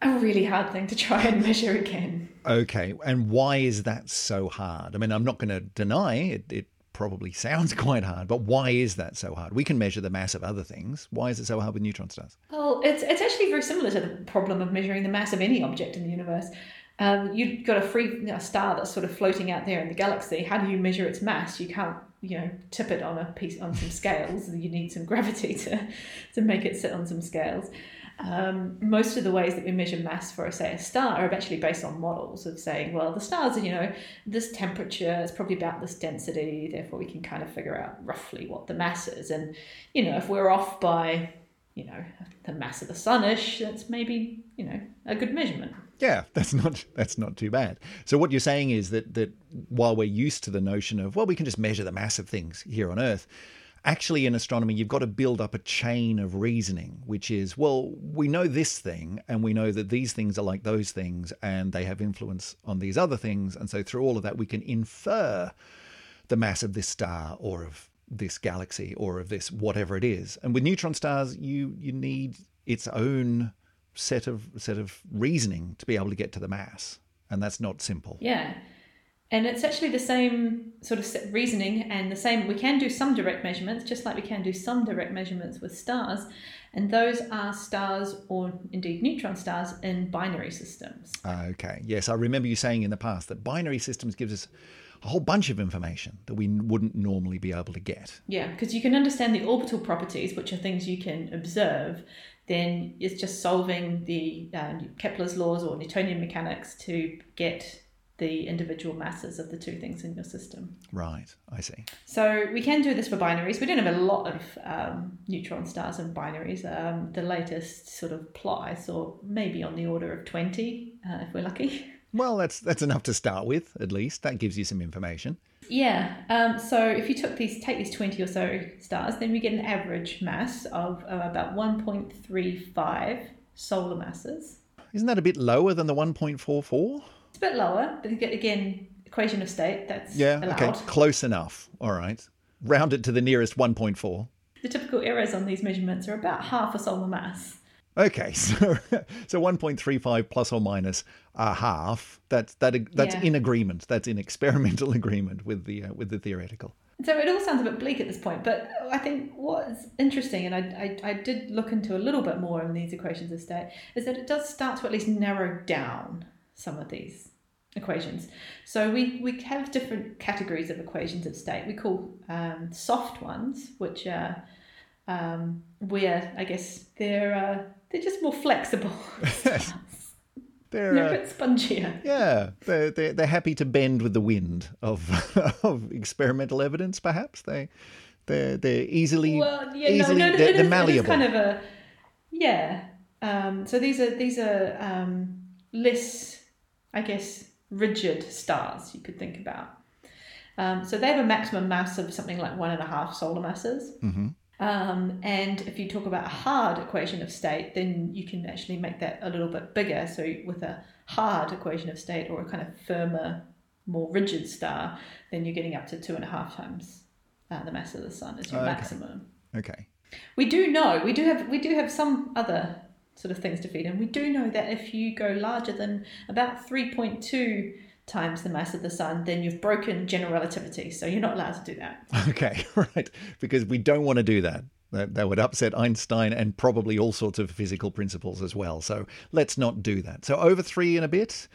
a really hard thing to try and measure again. Okay, and why is that so hard? I mean, I'm not going to deny it probably sounds quite hard, but why is that so hard? We can measure the mass of other things. Why is it so hard with neutron stars? Well, it's actually very similar to the problem of measuring the mass of any object in the universe. You've got a star that's sort of floating out there in the galaxy. How do you measure its mass? You can't, tip it on some scales. You need some gravity to make it sit on some scales. Most of the ways that we measure mass for, say, a star are actually based on models of saying, well, the star's, this temperature, it's probably about this density, therefore we can kind of figure out roughly what the mass is. And, if we're off by, the mass of the sun-ish, that's maybe, a good measurement. Yeah, that's not too bad. So what you're saying is that while we're used to the notion of, well, we can just measure the mass of things here on Earth, actually, in astronomy, you've got to build up a chain of reasoning, which is, well, we know this thing, and we know that these things are like those things, and they have influence on these other things. And so through all of that, we can infer the mass of this star or of this galaxy or of this whatever it is. And with neutron stars, you need its own set of reasoning to be able to get to the mass. And that's not simple. Yeah. And it's actually the same sort of reasoning and the same, we can do some direct measurements, just like we can do some direct measurements with stars. And those are stars, or indeed neutron stars, in binary systems. Okay. Yes, I remember you saying in the past that binary systems gives us a whole bunch of information that we wouldn't normally be able to get. Yeah, because you can understand the orbital properties, which are things you can observe. Then it's just solving the Kepler's laws or Newtonian mechanics to get the individual masses of the two things in your system. Right, I see. So we can do this for binaries. We don't have a lot of neutron stars and binaries. The latest sort of plot I saw maybe on the order of 20, if we're lucky. Well, that's enough to start with, at least. That gives you some information. Yeah. So if you take these 20 or so stars, then we get an average mass of about 1.35 solar masses. Isn't that a bit lower than the 1.44? It's a bit lower, but again, equation of state, that's allowed. Okay, close enough. All right. Round it to the nearest 1.4. The typical errors on these measurements are about half a solar mass. Okay, so 1.35 plus or minus a half. That's in agreement. That's in experimental agreement with the theoretical. So it all sounds a bit bleak at this point, but I think what's interesting, and I did look into a little bit more on these equations this day, is that it does start to at least narrow down some of these equations. So we have different categories of equations of state. We call soft ones, which are where I guess they're just more flexible. They're a bit spongier. Yeah, they're happy to bend with the wind of experimental evidence. Perhaps they're easily they're malleable. Kind of a So these are less, I guess, rigid stars you could think about. So they have a maximum mass of something like 1.5 solar masses. Mm-hmm. And if you talk about a hard equation of state, then you can actually make that a little bit bigger. So with a hard equation of state or a kind of firmer, more rigid star, then you're getting up to 2.5 times the mass of the sun as your maximum. Okay. We do have some other sort of things to feed in. We do know that if you go larger than about 3.2 times the mass of the sun, then you've broken general relativity, so you're not allowed to do that. Okay, right, because we don't want to do that. That would upset Einstein and probably all sorts of physical principles as well, so let's not do that. So over 3 and a bit,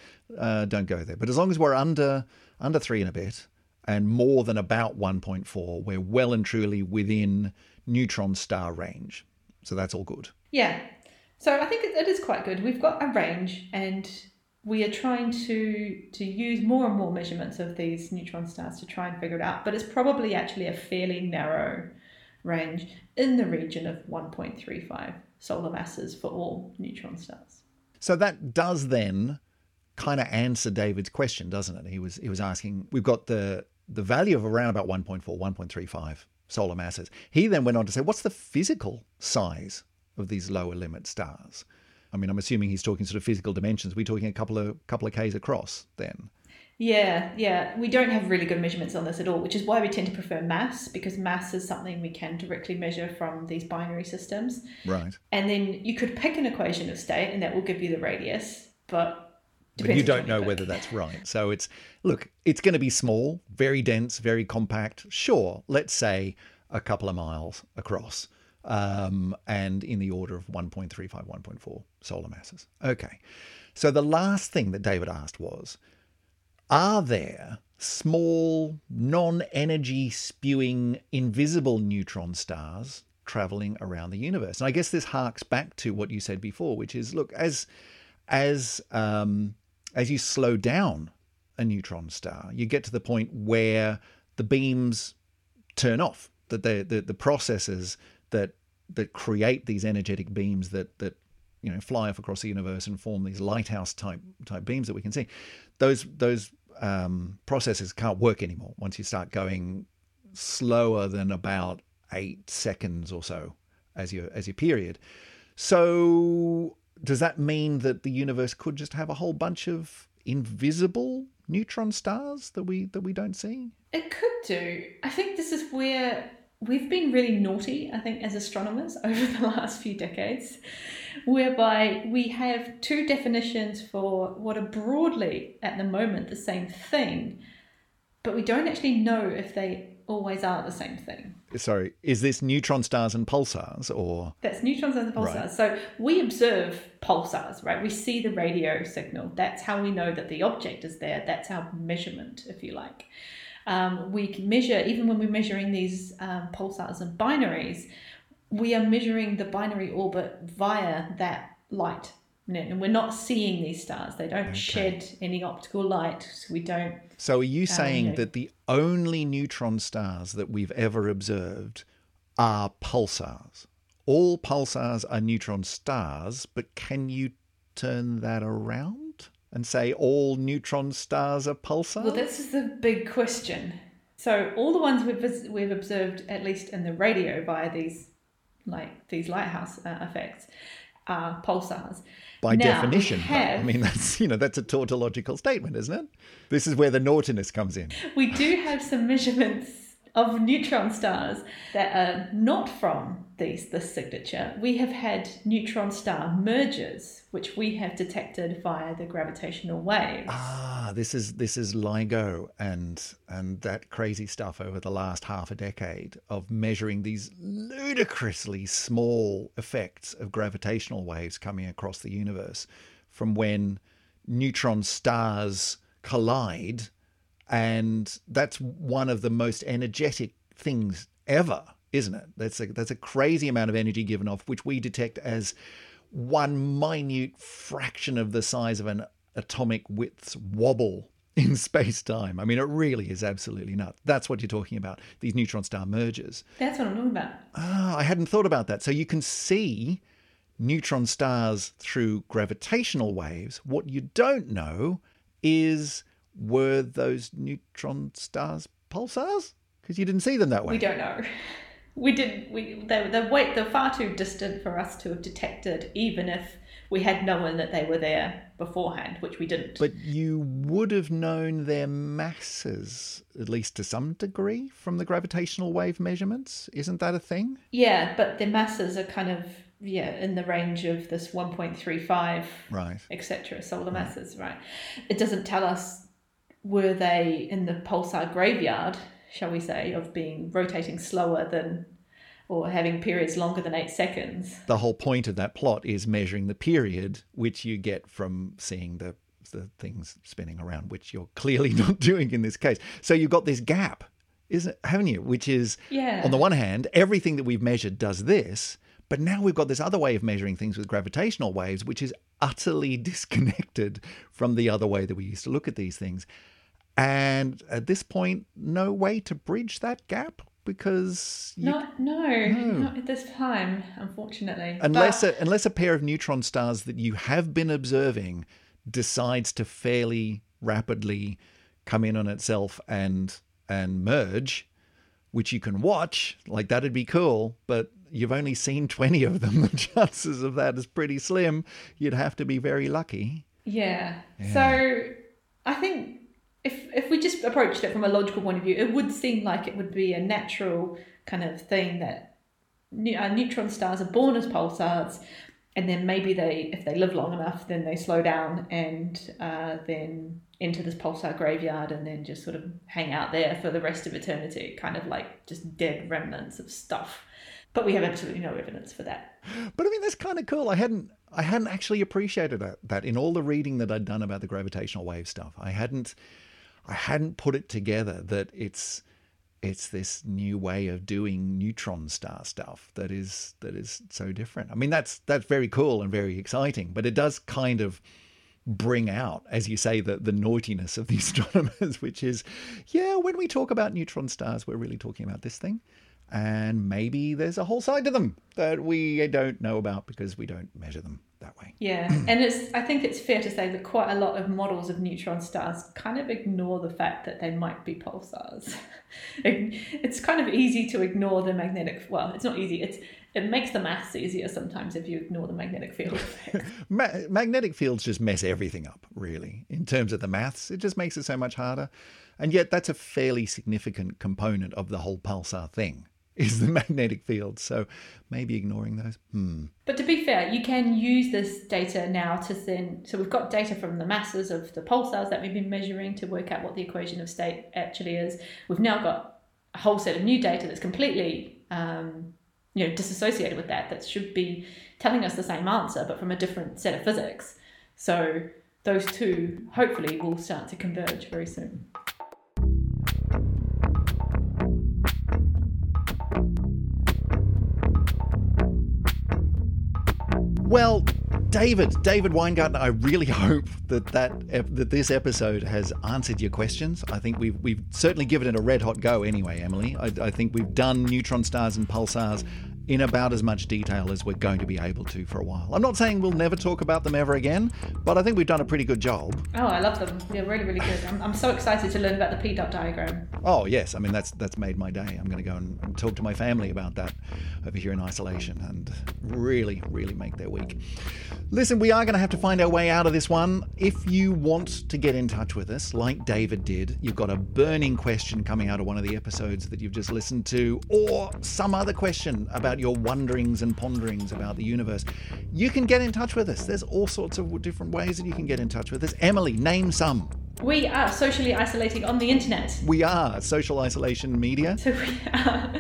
don't go there. But as long as we're under 3 and a bit and more than about 1.4, we're well and truly within neutron star range, so that's all good. Yeah, so I think it is quite good. We've got a range, and we are trying to use more and more measurements of these neutron stars to try and figure it out, but it's probably actually a fairly narrow range in the region of 1.35 solar masses for all neutron stars. So that does then kind of answer David's question, doesn't it? He was asking, we've got the value of around about 1.4, 1.35 solar masses. He then went on to say, what's the physical size of these lower limit stars? I mean, I'm assuming he's talking sort of physical dimensions. We're talking a couple of k's across then. Yeah. We don't have really good measurements on this at all, which is why we tend to prefer mass, because mass is something we can directly measure from these binary systems. Right. And then you could pick an equation of state, and that will give you the radius, but you don't know whether that's right. So it's going to be small, very dense, very compact. Sure, let's say a couple of miles across. And in the order of 1.35, 1.4 solar masses. Okay. So the last thing that David asked was, are there small, non-energy spewing, invisible neutron stars traveling around the universe? And I guess this harks back to what you said before, which is, look, as you slow down a neutron star, you get to the point where the beams turn off, that the processes that create these energetic beams that fly off across the universe and form these lighthouse type beams that we can see. Those processes can't work anymore once you start going slower than about 8 seconds or so as your period. So does that mean that the universe could just have a whole bunch of invisible neutron stars that we don't see? It could do. I think this is where we've been really naughty, I think, as astronomers over the last few decades, whereby we have two definitions for what are broadly, at the moment, the same thing, but we don't actually know if they always are the same thing. Sorry, is this neutron stars and pulsars, or...? That's neutron stars and pulsars. Right. So we observe pulsars, right? We see the radio signal. That's how we know that the object is there. That's our measurement, if you like. We can measure, even when we're measuring these pulsars and binaries, we are measuring the binary orbit via that light. And we're not seeing these stars. They don't shed any optical light. So we don't. So are you saying that the only neutron stars that we've ever observed are pulsars? All pulsars are neutron stars, but can you turn that around and say all neutron stars are pulsars? Well, this is the big question. So all the ones we've observed, at least in the radio via these lighthouse effects, are pulsars. By definition, I mean, that's a tautological statement, isn't it? This is where the naughtiness comes in. We do have some measurements of neutron stars that are not from this signature, we have had neutron star mergers, which we have detected via the gravitational waves. This is LIGO and that crazy stuff over the last half a decade of measuring these ludicrously small effects of gravitational waves coming across the universe from when neutron stars collide, and that's one of the most energetic things ever, isn't it? That's a crazy amount of energy given off, which we detect as one minute fraction of the size of an atomic width's wobble in space-time. I mean, it really is absolutely nuts. That's what you're talking about, these neutron star mergers. That's what I'm talking about. Ah, I hadn't thought about that. So you can see neutron stars through gravitational waves. What you don't know is, were those neutron stars pulsars? Because you didn't see them that way. We don't know. We didn't. They're far too distant for us to have detected, even if we had known that they were there beforehand, which we didn't. But you would have known their masses, at least to some degree, from the gravitational wave measurements. Isn't that a thing? Yeah, but their masses are kind of in the range of this 1.35, right, etc. solar masses, right? It doesn't tell us, were they in the pulsar graveyard, shall we say, of being rotating slower than, or having periods longer than 8 seconds. The whole point of that plot is measuring the period, which you get from seeing the things spinning around, which you're clearly not doing in this case. So you've got this gap, haven't you? Which is, on the one hand, everything that we've measured does this, but now we've got this other way of measuring things with gravitational waves, which is utterly disconnected from the other way that we used to look at these things. And at this point, no way to bridge that gap because... Not at this time, unfortunately. Unless a pair of neutron stars that you have been observing decides to fairly rapidly come in on itself and merge, which you can watch, like that'd be cool, but you've only seen 20 of them. The chances of that is pretty slim. You'd have to be very lucky. Yeah. So I think... If we just approached it from a logical point of view, it would seem like it would be a natural kind of thing that neutron stars are born as pulsars, and then maybe if they live long enough, then they slow down and then enter this pulsar graveyard and then just sort of hang out there for the rest of eternity, kind of like just dead remnants of stuff. But we have absolutely no evidence for that. But I mean, that's kind of cool. I hadn't actually appreciated that in all the reading that I'd done about the gravitational wave stuff. I hadn't put it together that it's this new way of doing neutron star stuff that is so different. I mean, that's very cool and very exciting, but it does kind of bring out, as you say, the naughtiness of the astronomers, which is, when we talk about neutron stars, we're really talking about this thing. And maybe there's a whole side to them that we don't know about because we don't measure them that way. Yeah, and I think it's fair to say that quite a lot of models of neutron stars kind of ignore the fact that they might be pulsars. It's kind of easy to ignore the magnetic... Well, it's not easy. It makes the maths easier sometimes if you ignore the magnetic field. Magnetic fields just mess everything up, really. In terms of the maths, it just makes it so much harder. And yet that's a fairly significant component of the whole pulsar thing, is the magnetic field. So maybe ignoring those. But to be fair, you can use this data now to then... So we've got data from the masses of the pulsars that we've been measuring to work out what the equation of state actually is. We've now got a whole set of new data that's completely disassociated with that should be telling us the same answer, but from a different set of physics. So those two hopefully will start to converge very soon. Well, David Weingartner, I really hope that this episode has answered your questions. I think we've certainly given it a red hot go anyway, Emily. I think we've done neutron stars and pulsars in about as much detail as we're going to be able to for a while. I'm not saying we'll never talk about them ever again, but I think we've done a pretty good job. Oh, I love them. They're really, really good. I'm so excited to learn about the P-dot diagram. Oh, yes. I mean, that's made my day. I'm going to go and talk to my family about that over here in isolation and really, really make their week. Listen, we are going to have to find our way out of this one. If you want to get in touch with us, like David did, you've got a burning question coming out of one of the episodes that you've just listened to, or some other question about your wonderings and ponderings about the universe, you can get in touch with us. There's all sorts of different ways that you can get in touch with us. Emily, name some. We are socially isolating on the internet. We are social isolation media. So we are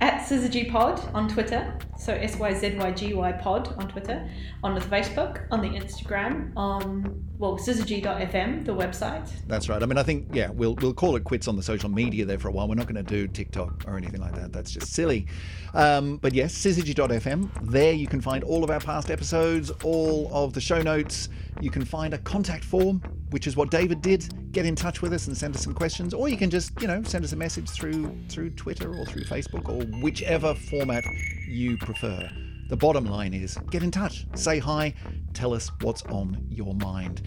at syzygypod on Twitter. So S-Y-Z-Y-G-Y pod on Twitter, on the Facebook, on the Instagram, on, well, syzygy.fm, the website. That's right. I mean, I think, yeah, we'll call it quits on the social media there for a while. We're not going to do TikTok or anything like that. That's just silly. But yes, syzygy.fm. There you can find all of our past episodes, all of the show notes. You can find a contact form, which is what David did. Get in touch with us and send us some questions, or you can just, you know, send us a message through Twitter or through Facebook or whichever format you prefer. The bottom line is get in touch, say hi, tell us what's on your mind.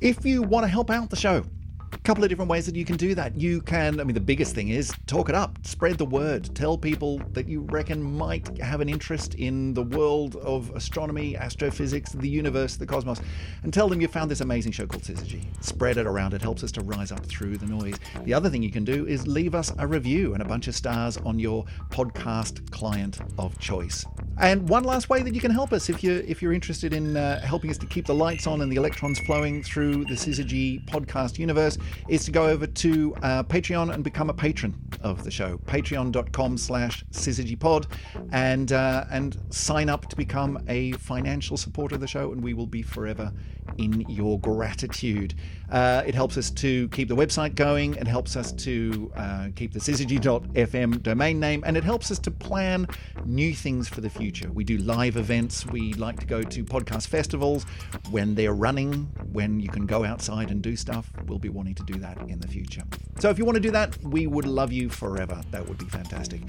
If you want to help out the show, a couple of different ways that you can do that. You can, I mean, the biggest thing is talk it up, spread the word, tell people that you reckon might have an interest in the world of astronomy, astrophysics, the universe, the cosmos, and tell them you found this amazing show called Syzygy. Spread it around. It helps us to rise up through the noise. The other thing you can do is leave us a review and a bunch of stars on your podcast client of choice. And one last way that you can help us, if you're interested in helping us to keep the lights on and the electrons flowing through the Syzygy podcast universe, is to go over to Patreon and become a patron of the show. Patreon.com/syzygypod and sign up to become a financial supporter of the show, and we will be forever in your gratitude. It helps us to keep the website going. It helps us to keep the syzygy.fm domain name, and it helps us to plan new things for the future. We do live events. We like to go to podcast festivals when they're running, when you can go outside and do stuff. We'll be wanting to do that in the future. So if you want to do that, we would love you forever. That would be fantastic.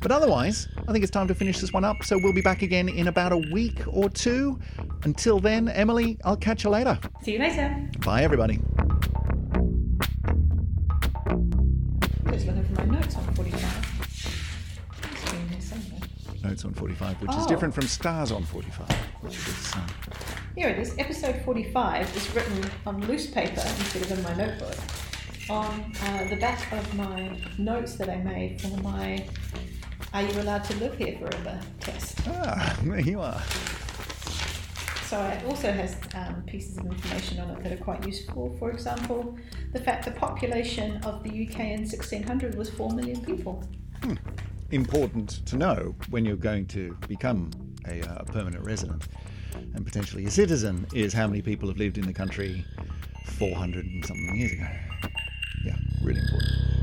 But otherwise, I think it's time to finish this one up. So we'll be back again in about a week or two. Until then, Emily, I'll catch you later. See you later. Bye, everybody. I'm just looking for my notes on 45. Notes on 45, which is different from stars on 45, which is sun. Here it is. Episode 45 is written on loose paper instead of in my notebook. On the back of my notes that I made for my "Are you allowed to live here forever?" test. Ah, there you are. So it also has pieces of information on it that are quite useful. For example, the fact the population of the UK in 1600 was 4 million people. Important to know when you're going to become a permanent resident and potentially a citizen is how many people have lived in the country 400 and something years ago. Yeah, really important.